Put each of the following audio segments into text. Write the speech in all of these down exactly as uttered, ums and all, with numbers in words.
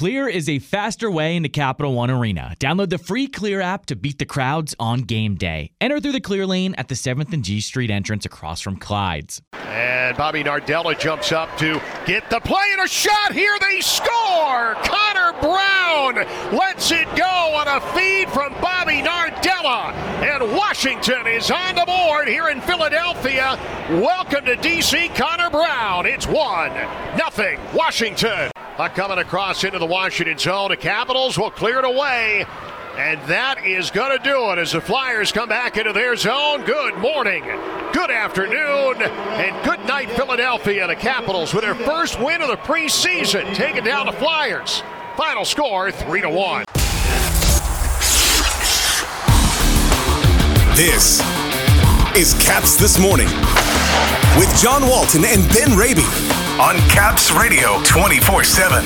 Clear is a faster way into Capital One Arena. Download the free Clear app to beat the crowds on game day. Enter through the Clear lane at the seventh and G Street entrance across from Clyde's. And Bobby Nardella jumps up to get the play and a shot here. They score! Connor Brown lets it go on a feed from Bobby Nardella. And Washington is on the board here in Philadelphia. Welcome to D C, Connor Brown. It's one, nothing, Washington. Coming across into the Washington zone. The Capitals will clear it away. And that is going to do it as the Flyers come back into their zone. Good morning, good afternoon, and good night, Philadelphia. The Capitals with their first win of the preseason, taking down the Flyers. Final score, three to one. This is Caps This Morning with John Walton and Ben Raby. On Caps Radio twenty-four seven.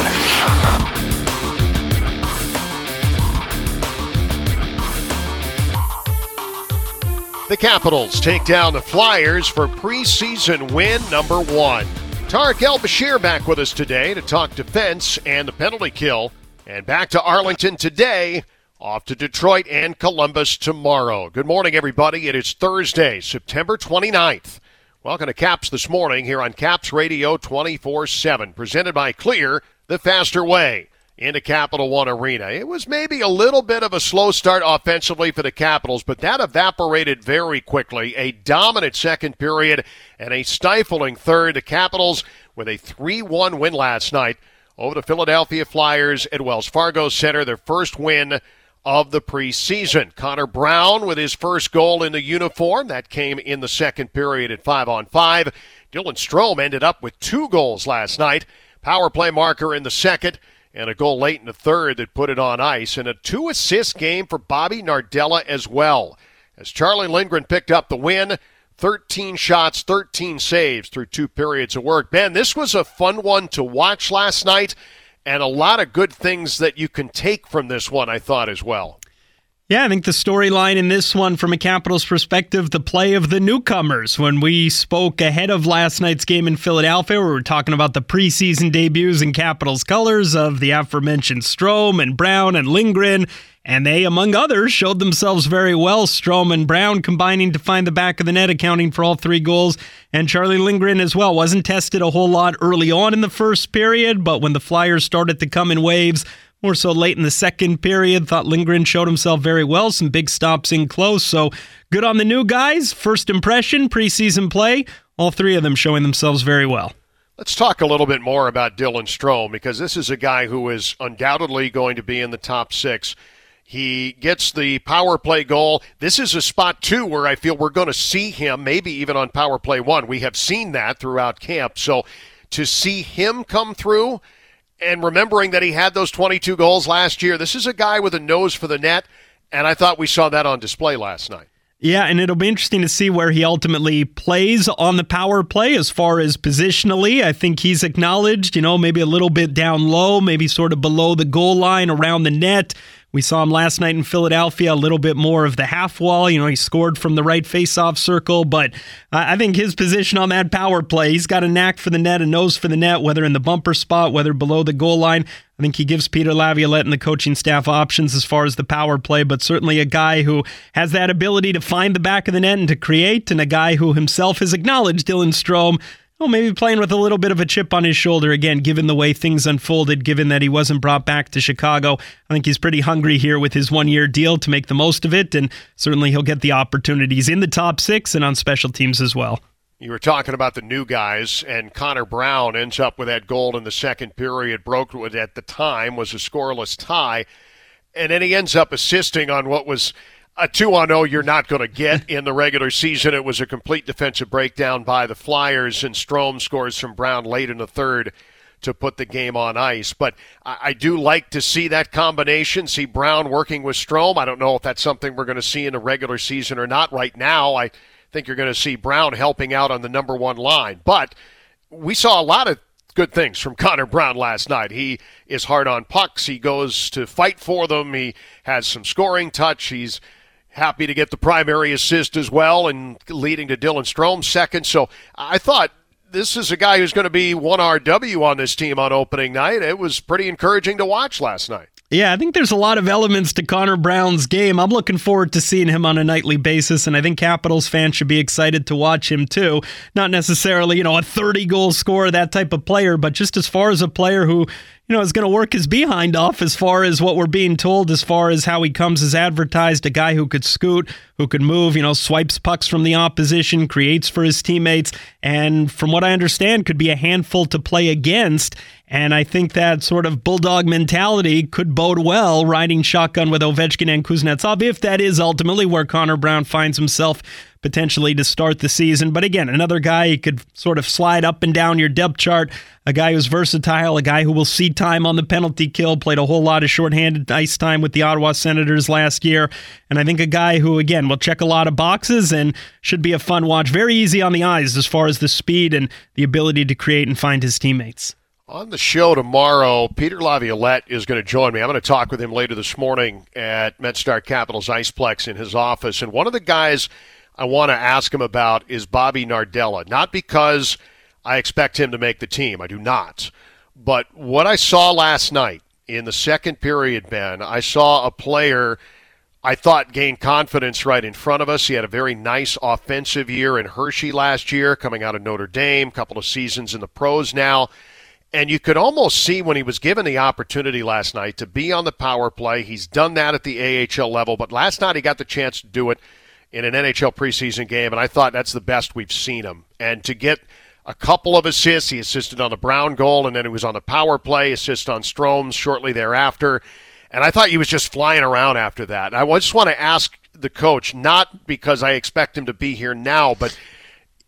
The Capitals take down the Flyers for preseason win number one. Tarik El-Bashir back with us today to talk defense and the penalty kill. And back to Arlington today, off to Detroit and Columbus tomorrow. Good morning, everybody. It is Thursday, September twenty-ninth. Welcome to Caps This Morning here on Caps Radio twenty-four seven, presented by Clear, the faster way into Capital One Arena. It was maybe a little bit of a slow start offensively for the Capitals, but that evaporated very quickly. A dominant second period and a stifling third. The Capitals with a three one win last night over the Philadelphia Flyers at Wells Fargo Center, their first win of the preseason. Connor Brown with his first goal in the uniform. That came in the second period at five on five. Dylan Strome ended up with two goals last night. Power play marker in the second and a goal late in the third that put it on ice. And a two-assist game for Bobby Nardella as well, as Charlie Lindgren picked up the win. thirteen shots, thirteen saves through two periods of work. Ben, this was a fun one to watch last night. And a lot of good things that you can take from this one, I thought, as well. Yeah, I think the storyline in this one, from a Capitals perspective, the play of the newcomers. When we spoke ahead of last night's game in Philadelphia, we were talking about the preseason debuts in Capitals colors of the aforementioned Strome and Brown and Lindgren. And they, among others, showed themselves very well. Strome and Brown combining to find the back of the net, accounting for all three goals. And Charlie Lindgren as well wasn't tested a whole lot early on in the first period, but when the Flyers started to come in waves, more so late in the second period, thought Lindgren showed himself very well. Some big stops in close. So good on the new guys. First impression, preseason play, all three of them showing themselves very well. Let's talk a little bit more about Dylan Strome, because this is a guy who is undoubtedly going to be in the top six. He gets the power play goal. This is a spot, too, where I feel we're going to see him, maybe even on power play one. We have seen that throughout camp. So to see him come through, and remembering that he had those twenty-two goals last year, this is a guy with a nose for the net, and I thought we saw that on display last night. Yeah, and it'll be interesting to see where he ultimately plays on the power play as far as positionally. I think he's acknowledged, you know, maybe a little bit down low, maybe sort of below the goal line, around the net. We saw him last night in Philadelphia, a little bit more of the half wall. You know, he scored from the right faceoff circle, but I think his position on that power play, he's got a knack for the net, a nose for the net, whether in the bumper spot, whether below the goal line. I think he gives Peter Laviolette and the coaching staff options as far as the power play, but certainly a guy who has that ability to find the back of the net and to create, and a guy who himself has acknowledged, Dylan Strome, well, maybe playing with a little bit of a chip on his shoulder again, given the way things unfolded, given that he wasn't brought back to Chicago. I think he's pretty hungry here with his one-year deal to make the most of it, and certainly he'll get the opportunities in the top six and on special teams as well. You were talking about the new guys, and Connor Brown ends up with that goal in the second period, broke what at the time was a scoreless tie, and then he ends up assisting on what was a two on oh you're not going to get in the regular season. It was a complete defensive breakdown by the Flyers, and Strome scores from Brown late in the third to put the game on ice. But I do like to see that combination, see Brown working with Strome. I don't know if that's something we're going to see in the regular season or not right now. I think you're going to see Brown helping out on the number one line. But we saw a lot of good things from Connor Brown last night. He is hard on pucks. He goes to fight for them. He has some scoring touch. He's happy to get the primary assist as well, and leading to Dylan Strome's second. So I thought this is a guy who's going to be one R W on this team on opening night. It was pretty encouraging to watch last night. Yeah, I think there's a lot of elements to Connor Brown's game. I'm looking forward to seeing him on a nightly basis, and I think Capitals fans should be excited to watch him too. Not necessarily, you know, a thirty-goal scorer, that type of player, but just as far as a player who, you know, is going to work his behind off as far as what we're being told, as far as how he comes as advertised, a guy who could scoot, who could move, you know, swipes pucks from the opposition, creates for his teammates, and from what I understand, could be a handful to play against. And I think that sort of bulldog mentality could bode well riding shotgun with Ovechkin and Kuznetsov, if that is ultimately where Connor Brown finds himself potentially to start the season. But again, another guy who could sort of slide up and down your depth chart, a guy who's versatile, a guy who will see time on the penalty kill, played a whole lot of shorthanded ice time with the Ottawa Senators last year. And I think a guy who, again, will check a lot of boxes and should be a fun watch. Very easy on the eyes as far as the speed and the ability to create and find his teammates. On the show tomorrow, Peter Laviolette is going to join me. I'm going to talk with him later this morning at MedStar Capitals Iceplex in his office. And one of the guys I want to ask him about is Bobby Nardella. Not because I expect him to make the team. I do not. But what I saw last night in the second period, Ben, I saw a player I thought gained confidence right in front of us. He had a very nice offensive year in Hershey last year, coming out of Notre Dame, a couple of seasons in the pros now. And you could almost see when he was given the opportunity last night to be on the power play. He's done that at the A H L level, but last night he got the chance to do it in an N H L preseason game, and I thought that's the best we've seen him. And to get a couple of assists, he assisted on the Brown goal, and then he was on the power play, assist on Strome shortly thereafter. And I thought he was just flying around after that. I just want to ask the coach, not because I expect him to be here now, but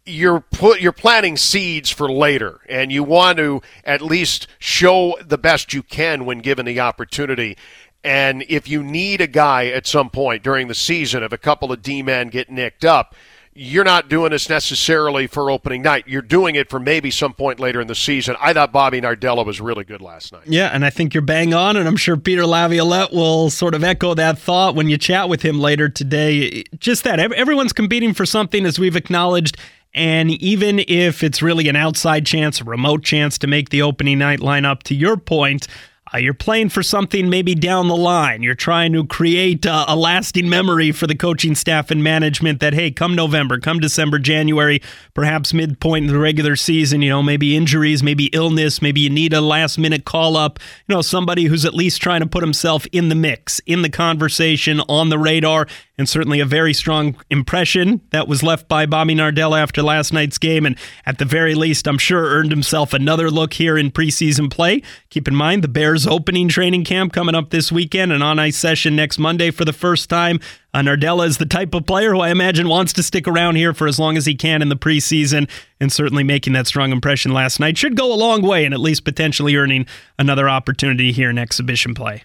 You're put, you're planting seeds for later, and you want to at least show the best you can when given the opportunity. And if you need a guy at some point during the season, if a couple of D-men get nicked up, you're not doing this necessarily for opening night. You're doing it for maybe some point later in the season. I thought Bobby Nardella was really good last night. Yeah, and I think you're bang on, and I'm sure Peter Laviolette will sort of echo that thought when you chat with him later today. Just that, everyone's competing for something, as we've acknowledged. And even if it's really an outside chance, a remote chance to make the opening night lineup, to your point, uh, you're playing for something maybe down the line. You're trying to create a, a lasting memory for the coaching staff and management that, hey, come November, come December, January, perhaps midpoint in the regular season, you know, maybe injuries, maybe illness, maybe you need a last-minute call-up, you know, somebody who's at least trying to put himself in the mix, in the conversation, on the radar. And certainly a very strong impression that was left by Bobby Nardella after last night's game. And at the very least, I'm sure earned himself another look here in preseason play. Keep in mind, the Bears opening training camp coming up this weekend, an on-ice session next Monday for the first time. Uh, Nardella is the type of player who I imagine wants to stick around here for as long as he can in the preseason, and certainly making that strong impression last night should go a long way in at least potentially earning another opportunity here in exhibition play.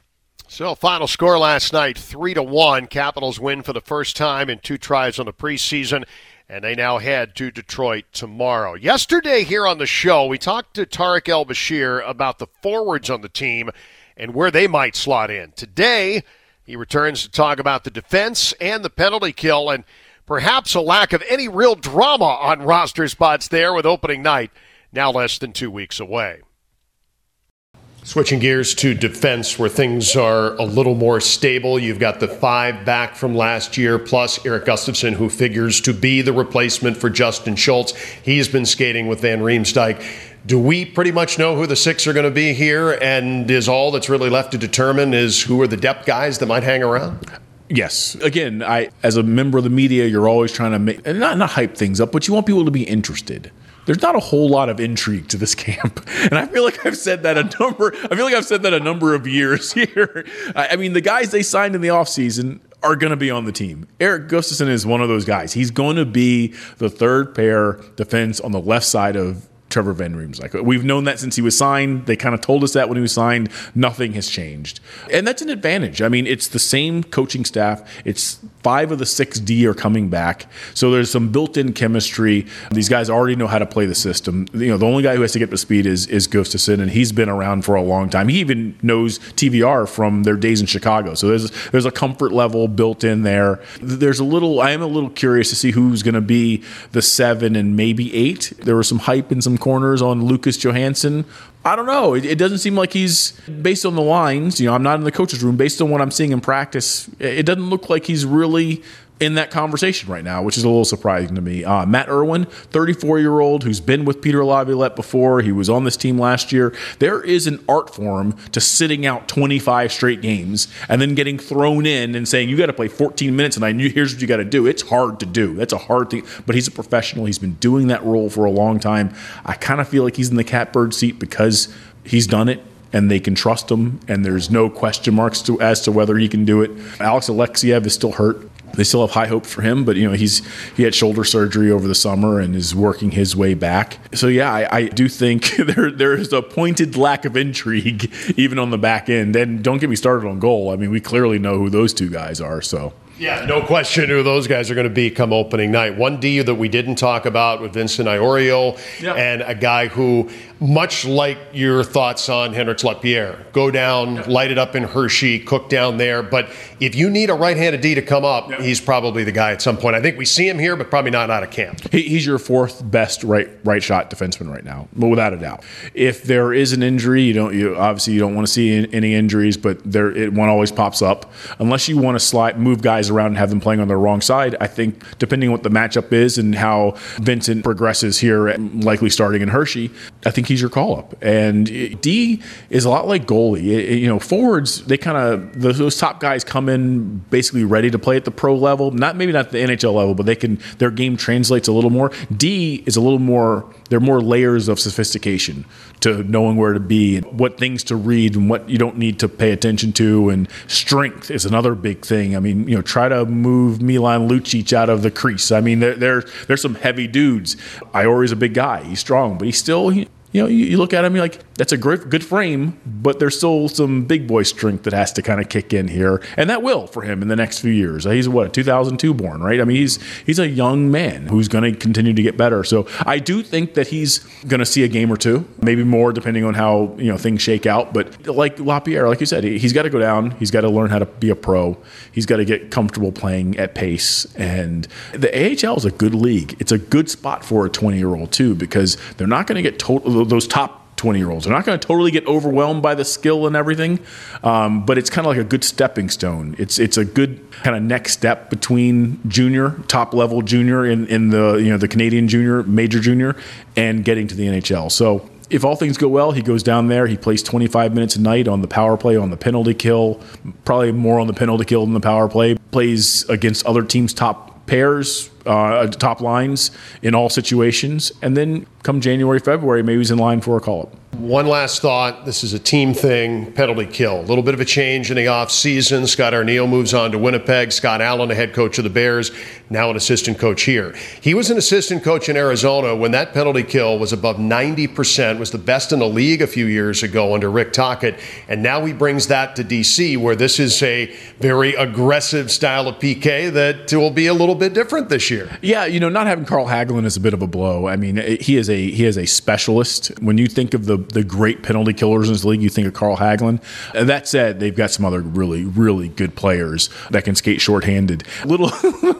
So, final score last night, three to one. Capitals win for the first time in two tries on the preseason, and they now head to Detroit tomorrow. Yesterday here on the show, we talked to Tarik El-Bashir about the forwards on the team and where they might slot in. Today, he returns to talk about the defense and the penalty kill and perhaps a lack of any real drama on roster spots there, with opening night now less than two weeks away. Switching gears to defense, where things are a little more stable. You've got the five back from last year, plus Eric Gustafson, who figures to be the replacement for Justin Schultz. He's been skating with Van Riemsdyk. Do we pretty much know who the six are going to be here, and is all that's really left to determine is who are the depth guys that might hang around? Yes. Again, I, as a member of the media, you're always trying to make, not, not hype things up, but you want people to be interested. There's not a whole lot of intrigue to this camp, and I feel like I've said that a number. I feel like I've said that a number of years here. I mean, the guys they signed in the offseason are going to be on the team. Eric Gustafson is one of those guys. He's going to be the third pair defense on the left side of Trevor Van Riemsdyk. We've known that since he was signed. They kind of told us that when he was signed. Nothing has changed. And that's an advantage. I mean, it's the same coaching staff. It's five of the six D are coming back. So there's some built-in chemistry. These guys already know how to play the system. You know, the only guy who has to get up to speed is, is Gustafson, and he's been around for a long time. He even knows T V R from their days in Chicago. So there's there's a comfort level built in there. There's a little, I am a little curious to see who's going to be the seven and maybe eight. There was some hype in some corners on Lucas Johansson. I don't know. It, it doesn't seem like he's, based on the lines, you know, I'm not in the coach's room, based on what I'm seeing in practice, it doesn't look like he's really in that conversation right now, which is a little surprising to me. Uh, Matt Irwin, thirty-four-year-old, who's been with Peter Laviolette before. He was on this team last year. There is an art form to sitting out twenty-five straight games and then getting thrown in and saying, you got to play fourteen minutes and I knew here's what you got to do. It's hard to do. That's a hard thing. But he's a professional. He's been doing that role for a long time. I kind of feel like he's in the catbird seat because he's done it, and they can trust him, and there's no question marks to, as to whether he can do it. Alex Alexiev is still hurt. They still have high hopes for him, but you know he's he had shoulder surgery over the summer and is working his way back. So yeah, I, I do think there there is a pointed lack of intrigue even on the back end. And don't get me started on goal. I mean, we clearly know who those two guys are. So. Yeah, no question who those guys are going to be come opening night. One D that we didn't talk about with Vincent Iorio, yeah. and a guy who, much like your thoughts on Hendrix LaPierre, go down, yeah. light it up in Hershey, cook down there. But if you need a right-handed D to come up, yeah. he's probably the guy at some point. I think we see him here, but probably not out of camp. He, he's your fourth best right right shot defenseman right now, but without a doubt. If there is an injury, you don't you obviously you don't want to see any injuries, but there it, one always pops up unless you want to slide move guys around and have them playing on their wrong side. I think depending on what the matchup is and how Vincent progresses here, likely starting in Hershey, I think he's your call-up. And D is a lot like goalie. It, you know, forwards, they kind of, those top guys come in basically ready to play at the pro level. Not maybe not the N H L level, but they can, their game translates a little more. D is a little more, there are more layers of sophistication to knowing where to be and what things to read and what you don't need to pay attention to. And strength is another big thing. I mean, you know, try to move Milan Lucic out of the crease. I mean, there, there, there's some heavy dudes. Iori's a big guy. He's strong, but he's still, he, you know, you, you look at him, you're like, that's a great, good frame, but there's still some big boy strength that has to kind of kick in here, and that will for him in the next few years. He's, what, a two thousand two born, right? I mean, he's he's a young man who's going to continue to get better. So I do think that he's going to see a game or two, maybe more depending on how, you know, things shake out. But like LaPierre, like you said, he, he's got to go down. He's got to learn how to be a pro. He's got to get comfortable playing at pace. And the A H L is a good league. It's a good spot for a twenty-year-old, too, because they're not going to get total. Those top twenty-year-olds are not going to totally get overwhelmed by the skill and everything, um, but it's kind of like a good stepping stone. It's it's a good kind of next step between junior, top-level junior in, in the you know the Canadian junior, major junior, and getting to the N H L. So if all things go well, he goes down there. He plays twenty-five minutes a night on the power play, on the penalty kill, probably more on the penalty kill than the power play. Plays against other teams' top pairs. Uh, top lines in all situations, and then come January, February, maybe he's in line for a call-up. One last thought. This is a team thing, penalty kill. A little bit of a change in the offseason. Scott Arniel moves on to Winnipeg. Scott Allen, the head coach of the Bears, now an assistant coach here. He was an assistant coach in Arizona when that penalty kill was above ninety percent, was the best in the league a few years ago under Rick Tocchet, and now he brings that to D C, where this is a very aggressive style of P K that will be a little bit different this year. Year. Yeah, you know, not having Carl Hagelin is a bit of a blow. I mean, he is a he is a specialist. When you think of the the great penalty killers in this league, you think of Carl Hagelin. That said, they've got some other really, really good players that can skate shorthanded. Little,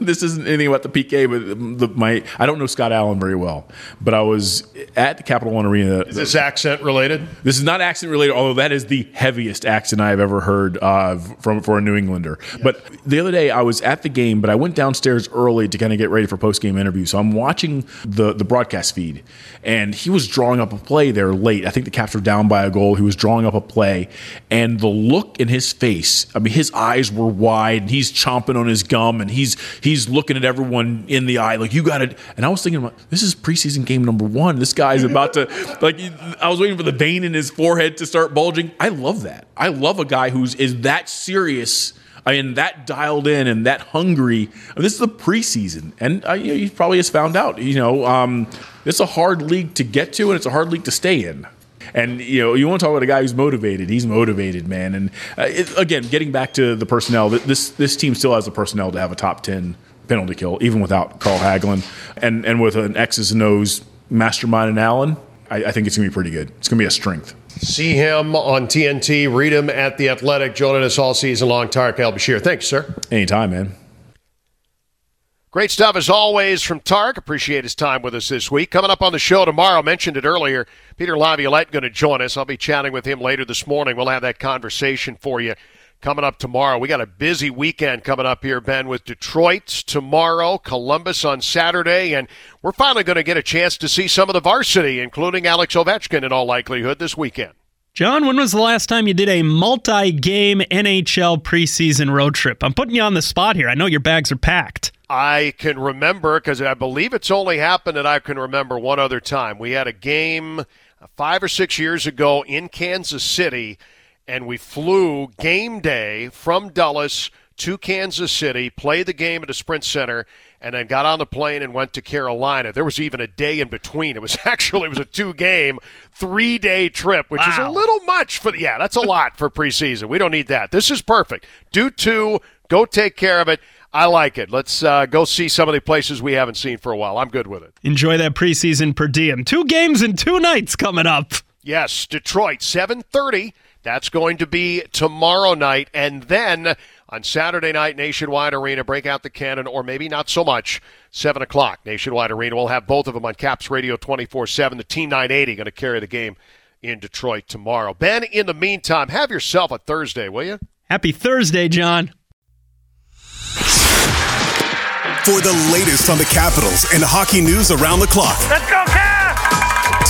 this isn't anything about the P K, but the, my I don't know Scott Allen very well, but I was at the Capital One Arena. Is this accent related? This is not accent related, although that is the heaviest accent I've ever heard uh, from for a New Englander. Yeah. But the other day I was at the game, but I went downstairs early to kind of get ready for post-game interview. So I'm watching the, the broadcast feed, and he was drawing up a play there late. I think the Caps were down by a goal. He was drawing up a play, and the look in his face, I mean, his eyes were wide, and he's chomping on his gum, and he's he's looking at everyone in the eye like, you got it. And I was thinking, this is preseason game number one. This guy's about to, like, I was waiting for the vein in his forehead to start bulging. I love that. I love a guy who's is that serious I mean, that dialed in and that hungry. I mean, this is the preseason, and uh, you know, you probably just found out. You know, um, it's a hard league to get to, and it's a hard league to stay in. And, you know, you want to talk about a guy who's motivated. He's motivated, man. And, uh, it, again, getting back to the personnel, this this team still has the personnel to have a top ten penalty kill, even without Carl Hagelin. And and with an X's and O's mastermind in Allen, I, I think it's going to be pretty good. It's going to be a strength. See him on T N T. Read him at The Athletic. Joining us all season long, Tarik El-Bashir. Thanks, sir. Anytime, man. Great stuff, as always, from Tarik. Appreciate his time with us this week. Coming up on the show tomorrow, mentioned it earlier, Peter Laviolette going to join us. I'll be chatting with him later this morning. We'll have that conversation for you coming up tomorrow. We got a busy weekend coming up here, Ben, with Detroit tomorrow, Columbus on Saturday, and we're finally going to get a chance to see some of the varsity, including Alex Ovechkin in all likelihood this weekend. John, when was the last time you did a multi-game N H L preseason road trip? I'm putting you on the spot here. I know your bags are packed. I can remember, because I believe it's only happened that I can remember one other time. We had a game five or six years ago in Kansas City, and we flew game day from Dulles to Kansas City, played the game at a Sprint Center, and then got on the plane and went to Carolina. There was even a day in between. It was actually it was a two-game, three-day trip, which wow. is a little much for the yeah, that's a lot for preseason. We don't need that. This is perfect. Do two, go take care of it. I like it. Let's uh, go see some of the places we haven't seen for a while. I'm good with it. Enjoy that preseason per diem. Two games and two nights coming up. Yes, Detroit, seven thirty. That's going to be tomorrow night. And then on Saturday night, Nationwide Arena, break out the cannon, or maybe not so much, seven o'clock, Nationwide Arena. We'll have both of them on Caps Radio twenty-four seven. The Team nine eighty going to carry the game in Detroit tomorrow. Ben, in the meantime, have yourself a Thursday, will you? Happy Thursday, John. For the latest on the Capitals and hockey news around the clock. Let's go, Caps!